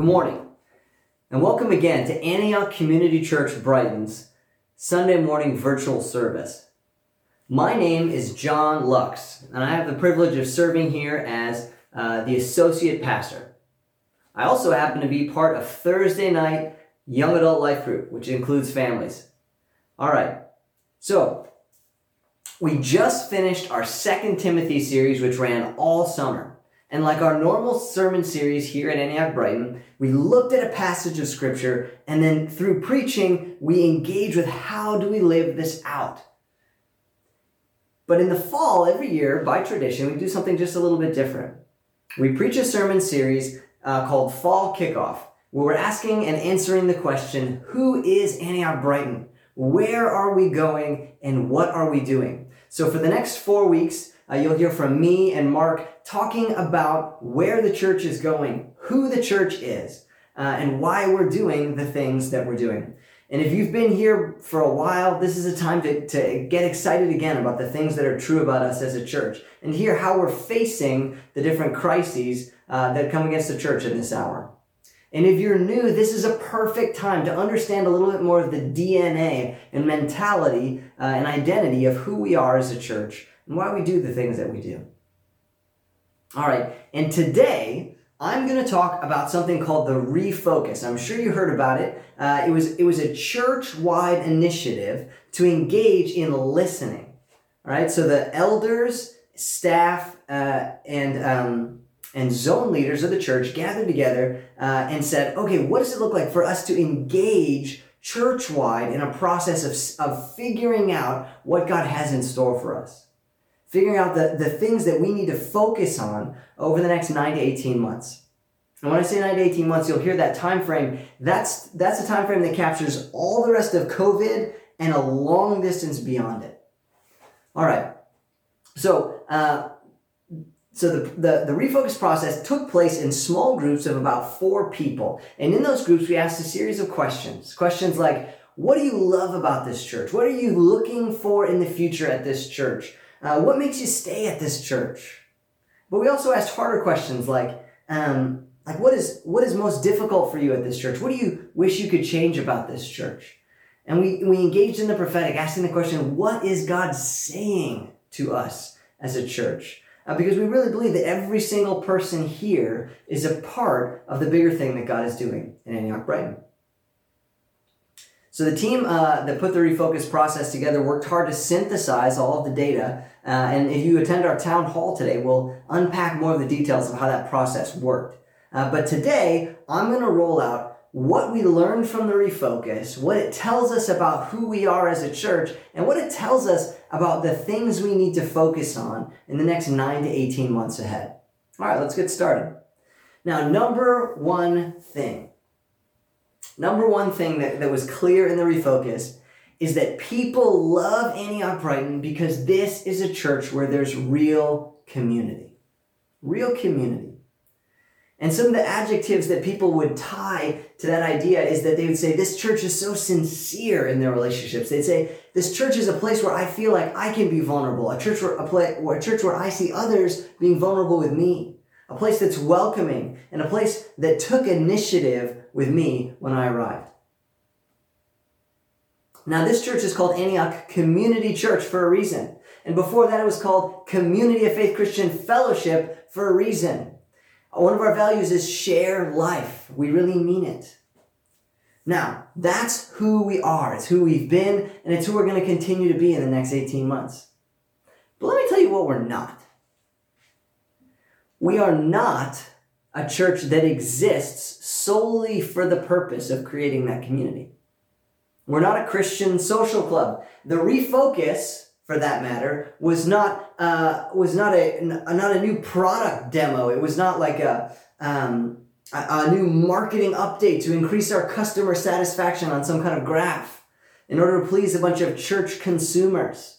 Good morning, and welcome again to Antioch Community Church Brighton's Sunday morning virtual service. My name is John Lux, and I have the privilege of serving here as the associate pastor. I also happen to be part of Thursday night Young Adult Life Group, which includes families. All right, so we just finished our Second Timothy series, which ran all summer. And like our normal sermon series here at Antioch Brighton, we looked at a passage of scripture, and then through preaching, we engage with how do we live this out. But in the fall, every year, by tradition, we do something just a little bit different. We preach a sermon series called Fall Kickoff, where we're asking and answering the question, who is Antioch Brighton? Where are we going, and what are we doing? So for the next 4 weeks, you'll hear from me and Mark talking about where the church is going, who the church is, and why we're doing the things that we're doing. And if you've been here for a while, this is a time to get excited again about the things that are true about us as a church and hear how we're facing the different crises that come against the church in this hour. And if you're new, this is a perfect time to understand a little bit more of the DNA and mentality and identity of who we are as a church and why we do the things that we do. All right, and today I'm going to talk about something called the Refocus. I'm sure you heard about it. It was a church-wide initiative to engage in listening. All right, so the elders, staff, and zone leaders of the church gathered together and said, okay, what does it look like for us to engage church-wide in a process of figuring out what God has in store for us? Figuring out the things that we need to focus on over the next 9 to 18 months. And when I say 9 to 18 months, you'll hear that time frame. That's a time frame that captures all the rest of COVID and a long distance beyond it. All right. So, So the refocus process took place in small groups of about 4 people. And in those groups, we asked a series of questions. Questions like, what do you love about this church? What are you looking for in the future at this church? What makes you stay at this church? But we also asked harder questions like what is most difficult for you at this church? What do you wish you could change about this church? And we engaged in the prophetic, asking the question, what is God saying to us as a church? Because we really believe that every single person here is a part of the bigger thing that God is doing in Antioch Brighton. So the team that put the refocus process together worked hard to synthesize all of the data. And if you attend our town hall today, we'll unpack more of the details of how that process worked. But today, I'm going to roll out what we learned from the refocus, what it tells us about who we are as a church, and what it tells us about the things we need to focus on in the next 9 to 18 months ahead. All right, let's get started. Now, number one thing that was clear in the refocus is that people love Antioch Brighton because this is a church where there's real community. Real community. And some of the adjectives that people would tie to that idea is that they would say, this church is so sincere in their relationships. They'd say, this church is a place where I feel like I can be vulnerable, a church where I see others being vulnerable with me, a place that's welcoming, and a place that took initiative with me when I arrived. Now, this church is called Antioch Community Church for a reason. And before that, it was called Community of Faith Christian Fellowship for a reason. One of our values is share life. We really mean it. Now, that's who we are. It's who we've been, and it's who we're going to continue to be in the next 18 months. But let me tell you what we're not. We are not a church that exists solely for the purpose of creating that community. We're not a Christian social club. The refocus, for that matter, was not a new product demo. It was not like a new marketing update to increase our customer satisfaction on some kind of graph in order to please a bunch of church consumers.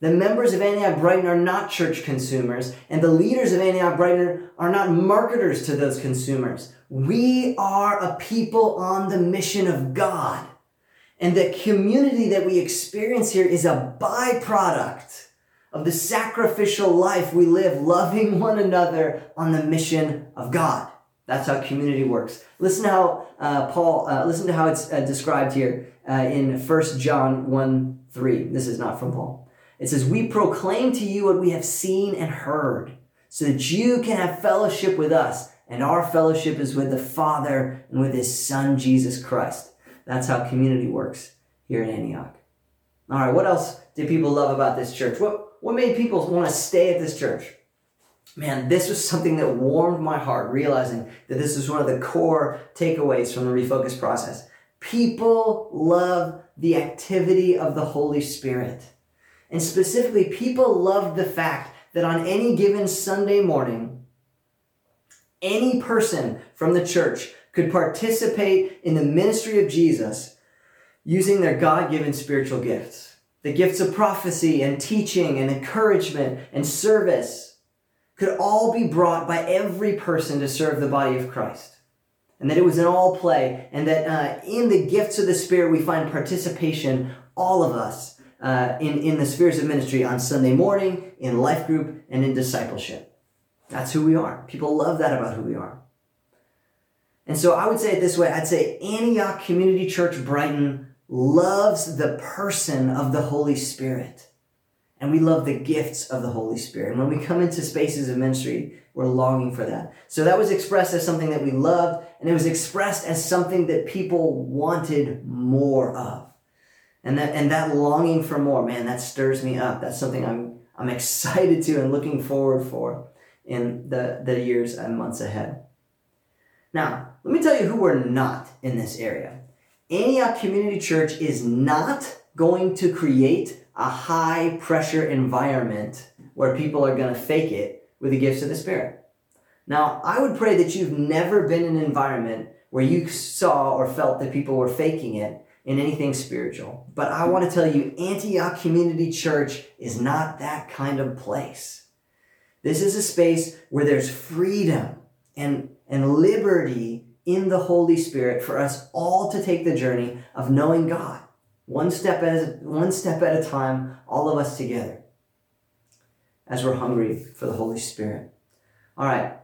The members of Antioch Brighton are not church consumers, and the leaders of Antioch Brighton are not marketers to those consumers. We are a people on the mission of God. And the community that we experience here is a byproduct of the sacrificial life we live, loving one another on the mission of God. That's how community works. Listen to how Paul, listen to how it's described here in 1 John 1:3. This is not from Paul. It says, "We proclaim to you what we have seen and heard, so that you can have fellowship with us, and our fellowship is with the Father and with his Son, Jesus Christ." That's how community works here in Antioch. All right, what else did people love about this church? What made people want to stay at this church? Man, this was something that warmed my heart, realizing that this was one of the core takeaways from the refocus process. People love the activity of the Holy Spirit. And specifically, people love the fact that on any given Sunday morning, any person from the church could participate in the ministry of Jesus using their God-given spiritual gifts. The gifts of prophecy and teaching and encouragement and service could all be brought by every person to serve the body of Christ. And that it was an all play, and that in the gifts of the Spirit we find participation, all of us, in the spheres of ministry on Sunday morning, in life group, and in discipleship. That's who we are. People love that about who we are. And so I would say it this way. I'd say Antioch Community Church Brighton loves the person of the Holy Spirit. And we love the gifts of the Holy Spirit. And when we come into spaces of ministry, we're longing for that. So that was expressed as something that we loved, and it was expressed as something that people wanted more of. And that longing for more, man, that stirs me up. That's something I'm excited to and looking forward for in the years and months ahead. Now, let me tell you who we're not in this area. Antioch Community Church is not going to create a high-pressure environment where people are going to fake it with the gifts of the Spirit. Now, I would pray that you've never been in an environment where you saw or felt that people were faking it in anything spiritual. But I want to tell you, Antioch Community Church is not that kind of place. This is a space where there's freedom and liberty in the Holy Spirit for us all to take the journey of knowing God. One step at a time, all of us together, as we're hungry for the Holy Spirit. All right.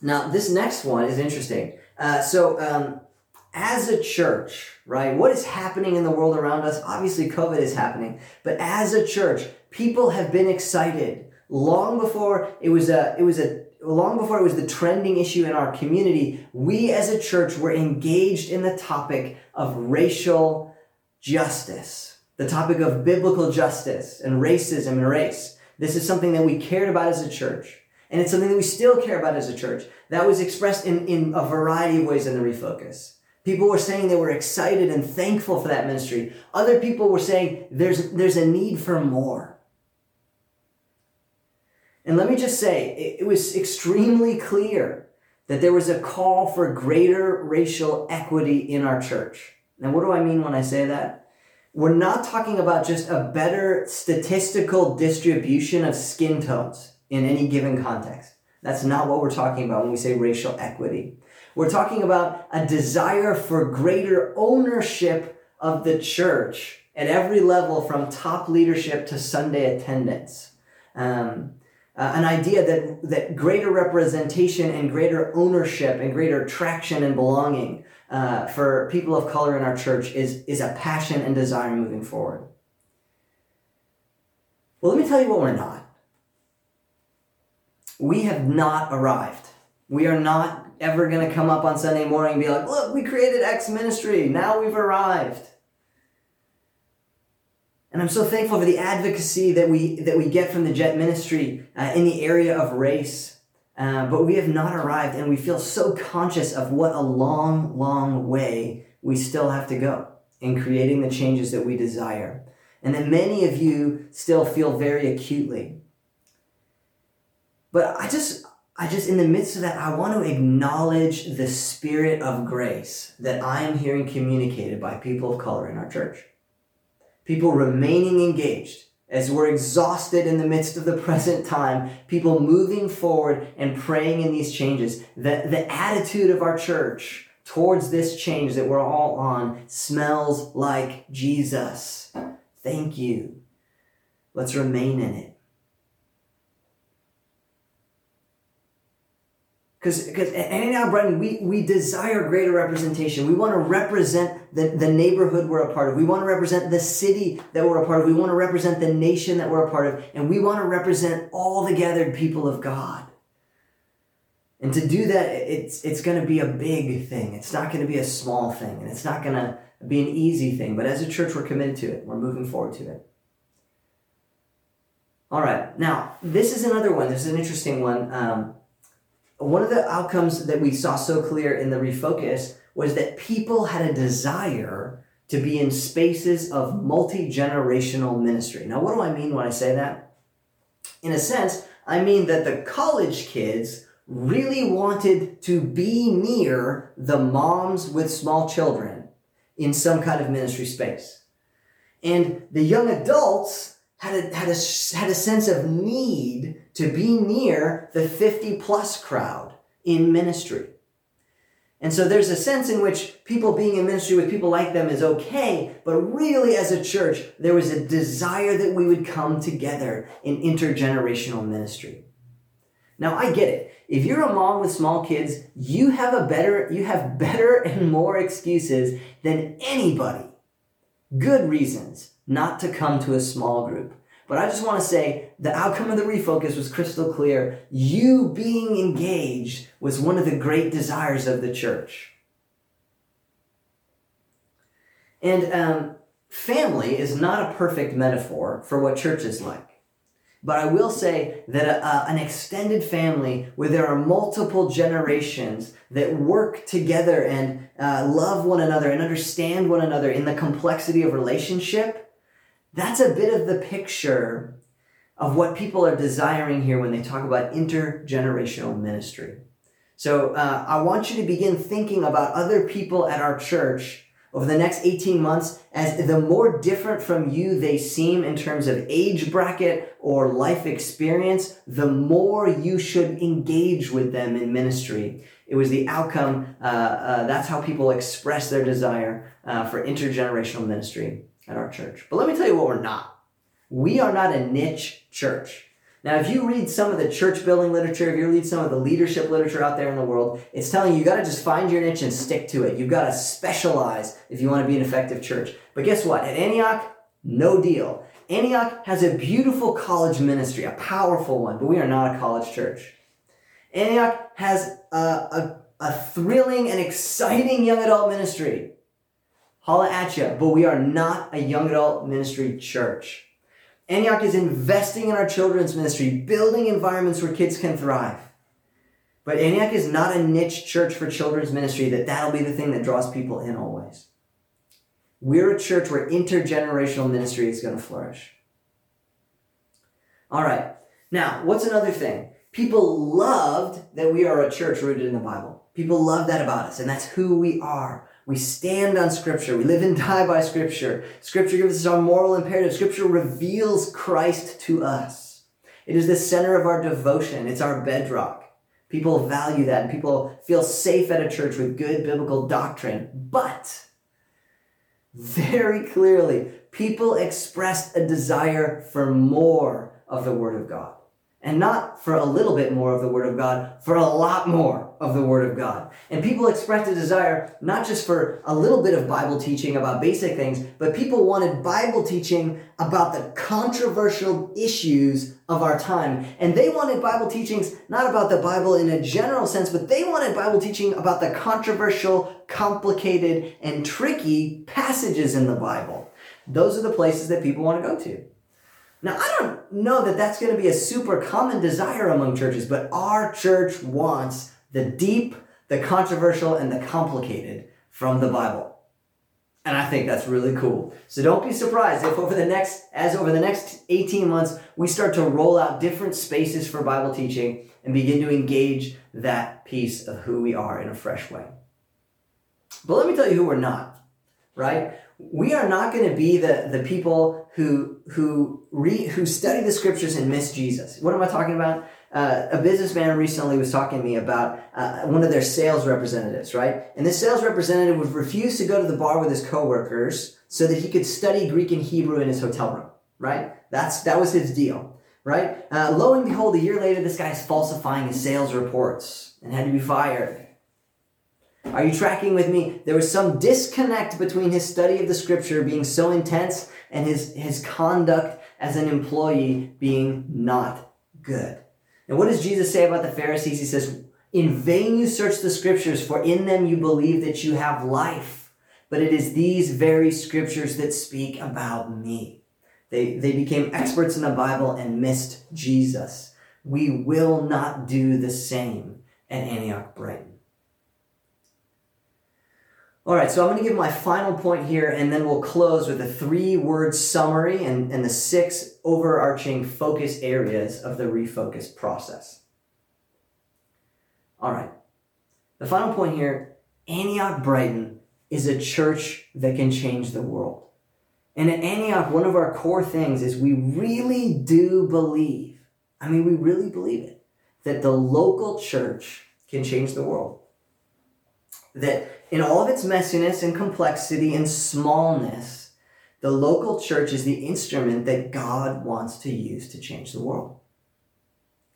Now, this next one is interesting. As a church, right, what is happening in the world around us? Obviously, COVID is happening. But as a church, people have been excited long before it was the trending issue in our community. We as a church were engaged in the topic of racial justice, the topic of biblical justice and racism and race. This is something that we cared about as a church, and it's something that we still care about as a church. That was expressed in a variety of ways in the refocus. People were saying they were excited and thankful for that ministry. Other people were saying there's a need for more. And let me just say, it was extremely clear that there was a call for greater racial equity in our church. Now, what do I mean when I say that? We're not talking about just a better statistical distribution of skin tones in any given context. That's not what we're talking about when we say racial equity. We're talking about a desire for greater ownership of the church at every level, from top leadership to Sunday attendance. An idea that greater representation and greater ownership and greater traction and belonging for people of color in our church is a passion and desire moving forward. Well, let me tell you what we're not. We have not arrived. We are not ever going to come up on Sunday morning and be like, "Look, we created X ministry. Now we've arrived." And I'm so thankful for the advocacy that we get from the JET ministry in the area of race. But we have not arrived, and we feel so conscious of what a long, long way we still have to go in creating the changes that we desire, and that many of you still feel very acutely. But I just, in the midst of that, I want to acknowledge the spirit of grace that I am hearing communicated by people of color in our church. People remaining engaged. As we're exhausted in the midst of the present time, people moving forward and praying in these changes, the attitude of our church towards this change that we're all on smells like Jesus. Thank you. Let's remain in it. Because in our Brighton, we desire greater representation. We want to represent the neighborhood we're a part of. We want to represent the city that we're a part of. We want to represent the nation that we're a part of. And we want to represent all the gathered people of God. And to do that, it's going to be a big thing. It's not going to be a small thing. And it's not going to be an easy thing. But as a church, we're committed to it. We're moving forward to it. All right. Now, this is another one. This is an interesting one. One of the outcomes that we saw so clear in the refocus was that people had a desire to be in spaces of multi-generational ministry. Now, what do I mean when I say that? In a sense, I mean that the college kids really wanted to be near the moms with small children in some kind of ministry space. And the young adults had a sense of need to be near the 50-plus crowd in ministry. And so there's a sense in which people being in ministry with people like them is okay, but really as a church, there was a desire that we would come together in intergenerational ministry. Now, I get it. If you're a mom with small kids, you have better and more excuses than anybody. Good reasons not to come to a small group. But I just want to say the outcome of the refocus was crystal clear. You being engaged was one of the great desires of the church. And family is not a perfect metaphor for what church is like. But I will say that an extended family where there are multiple generations that work together and love one another and understand one another in the complexity of relationship, that's a bit of the picture of what people are desiring here when they talk about intergenerational ministry. So I want you to begin thinking about other people at our church over the next 18 months as the more different from you they seem in terms of age bracket or life experience, the more you should engage with them in ministry. It was the outcome. That's how people express their desire for intergenerational ministry at our church. But let me tell you what we're not. We are not a niche church. Now, if you read some of the church building literature, if you read some of the leadership literature out there in the world, it's telling you, you got to just find your niche and stick to it. You've got to specialize if you want to be an effective church. But guess what? At Antioch, no deal. Antioch has a beautiful college ministry, a powerful one, but we are not a college church. Antioch has a thrilling and exciting young adult ministry. Holla at you, but we are not a young adult ministry church. Antioch is investing in our children's ministry, building environments where kids can thrive. But Antioch is not a niche church for children's ministry, that'll be the thing that draws people in always. We're a church where intergenerational ministry is going to flourish. All right. Now, what's another thing? People loved that we are a church rooted in the Bible. People love that about us, and that's who we are. We stand on Scripture. We live and die by Scripture. Scripture gives us our moral imperative. Scripture reveals Christ to us. It is the center of our devotion. It's our bedrock. People value that. People feel safe at a church with good biblical doctrine. But very clearly, people expressed a desire for more of the Word of God. And not for a little bit more of the Word of God, for a lot more of the Word of God. And people expressed a desire not just for a little bit of Bible teaching about basic things, but people wanted Bible teaching about the controversial issues of our time. And they wanted Bible teachings not about the Bible in a general sense, but they wanted Bible teaching about the controversial, complicated, and tricky passages in the Bible. Those are the places that people want to go to. Now, I don't know that that's going to be a super common desire among churches, but our church wants the deep, the controversial, and the complicated from the Bible. And I think that's really cool. So don't be surprised if over the next 18 months, we start to roll out different spaces for Bible teaching and begin to engage that piece of who we are in a fresh way. But let me tell you who we're not, right? We are not going to be the people who study the Scriptures and miss Jesus. What am I talking about? A businessman recently was talking to me about one of their sales representatives, right? And this sales representative would refuse to go to the bar with his coworkers so that he could study Greek and Hebrew in his hotel room, right? That was his deal. right? Lo and behold, a year later, this guy's falsifying his sales reports and had to be fired. Are you tracking with me? There was some disconnect between his study of the scripture being so intense and his conduct as an employee being not good. And what does Jesus say about the Pharisees? He says, "In vain you search the scriptures, for in them you believe that you have life. But it is these very scriptures that speak about me." They became experts in the Bible and missed Jesus. We will not do the same at Antioch Brighton. All right, so I'm going to give my final point here, and then we'll close with a 3-word summary and the 6 overarching focus areas of the refocus process. All right, the final point here, Antioch Brighton is a church that can change the world. And at Antioch, one of our core things is we really do believe, we really believe it, that the local church can change the world. That in all of its messiness and complexity and smallness, the local church is the instrument that God wants to use to change the world.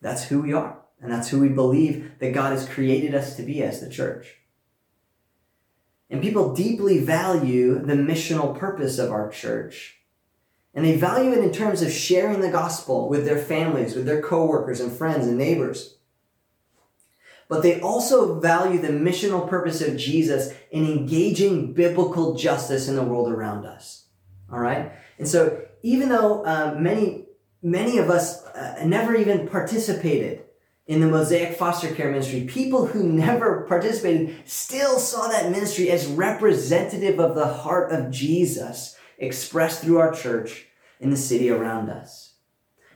That's who we are, and that's who we believe that God has created us to be as the church. And people deeply value the missional purpose of our church, and they value it in terms of sharing the gospel with their families, with their coworkers and friends and neighbors. But they also value the missional purpose of Jesus in engaging biblical justice in the world around us, all right? And so even though many of us never even participated in the Mosaic Foster Care ministry, people who never participated still saw that ministry as representative of the heart of Jesus expressed through our church in the city around us.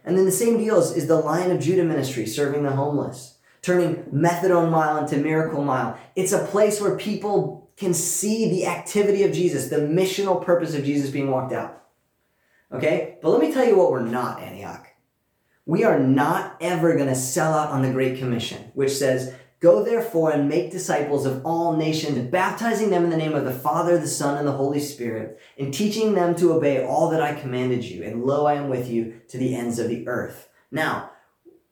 And then the same deal is the Lion of Judah ministry, serving the homeless. Turning Methadone Mile into Miracle Mile. It's a place where people can see the activity of Jesus, the missional purpose of Jesus being walked out. Okay? But let me tell you what we're not, Antioch. We are not ever going to sell out on the Great Commission, which says, "Go therefore and make disciples of all nations, baptizing them in the name of the Father, the Son, and the Holy Spirit, and teaching them to obey all that I commanded you. And lo, I am with you to the ends of the earth." Now,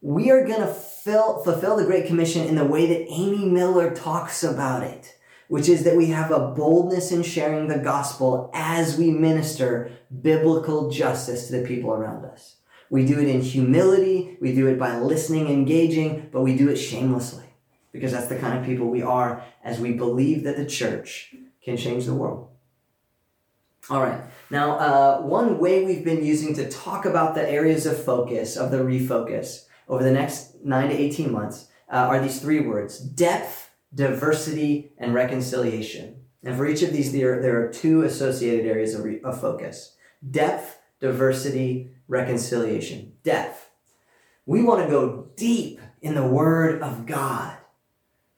we are going to fulfill the Great Commission in the way that Amy Miller talks about it, which is that we have a boldness in sharing the gospel as we minister biblical justice to the people around us. We do it in humility, we do it by listening, engaging, but we do it shamelessly because that's the kind of people we are as we believe that the church can change the world. All right. Now, one way we've been using to talk about the areas of focus, of the refocus, over the next 9 to 18 months, are these 3 words: depth, diversity, and reconciliation. And for each of these, there are 2 associated areas of focus. Depth, diversity, reconciliation. Depth. We want to go deep in the Word of God,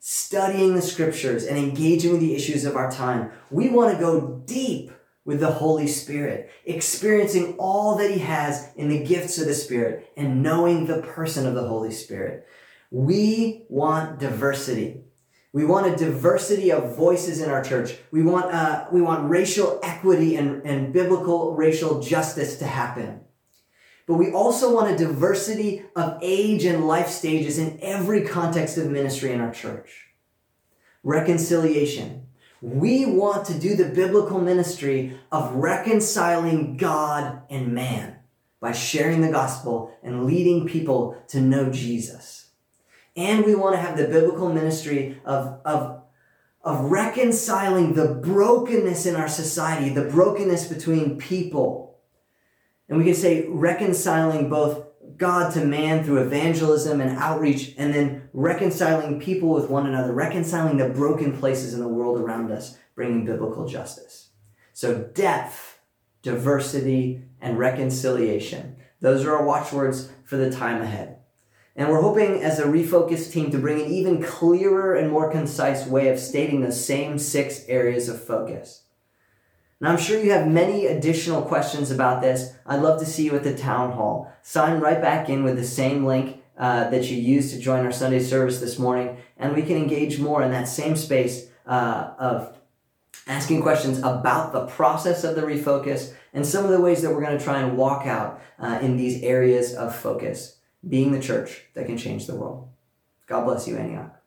studying the Scriptures and engaging with the issues of our time. We want to go deep with the Holy Spirit, experiencing all that He has in the gifts of the Spirit and knowing the person of the Holy Spirit. We want diversity. We want a diversity of voices in our church. We want racial equity and biblical racial justice to happen. But we also want a diversity of age and life stages in every context of ministry in our church. Reconciliation. We want to do the biblical ministry of reconciling God and man by sharing the gospel and leading people to know Jesus. And we want to have the biblical ministry of reconciling the brokenness in our society, the brokenness between people. And we can say reconciling both God to man through evangelism and outreach, and then reconciling people with one another, reconciling the broken places in the world around us, bringing biblical justice. So depth, diversity, and reconciliation. Those are our watchwords for the time ahead. And we're hoping as a refocus team to bring an even clearer and more concise way of stating the same 6 areas of focus. Now, I'm sure you have many additional questions about this. I'd love to see you at the town hall. Sign right back in with the same link that you used to join our Sunday service this morning, and we can engage more in that same space of asking questions about the process of the refocus and some of the ways that we're going to try and walk out in these areas of focus, being the church that can change the world. God bless you, Antioch.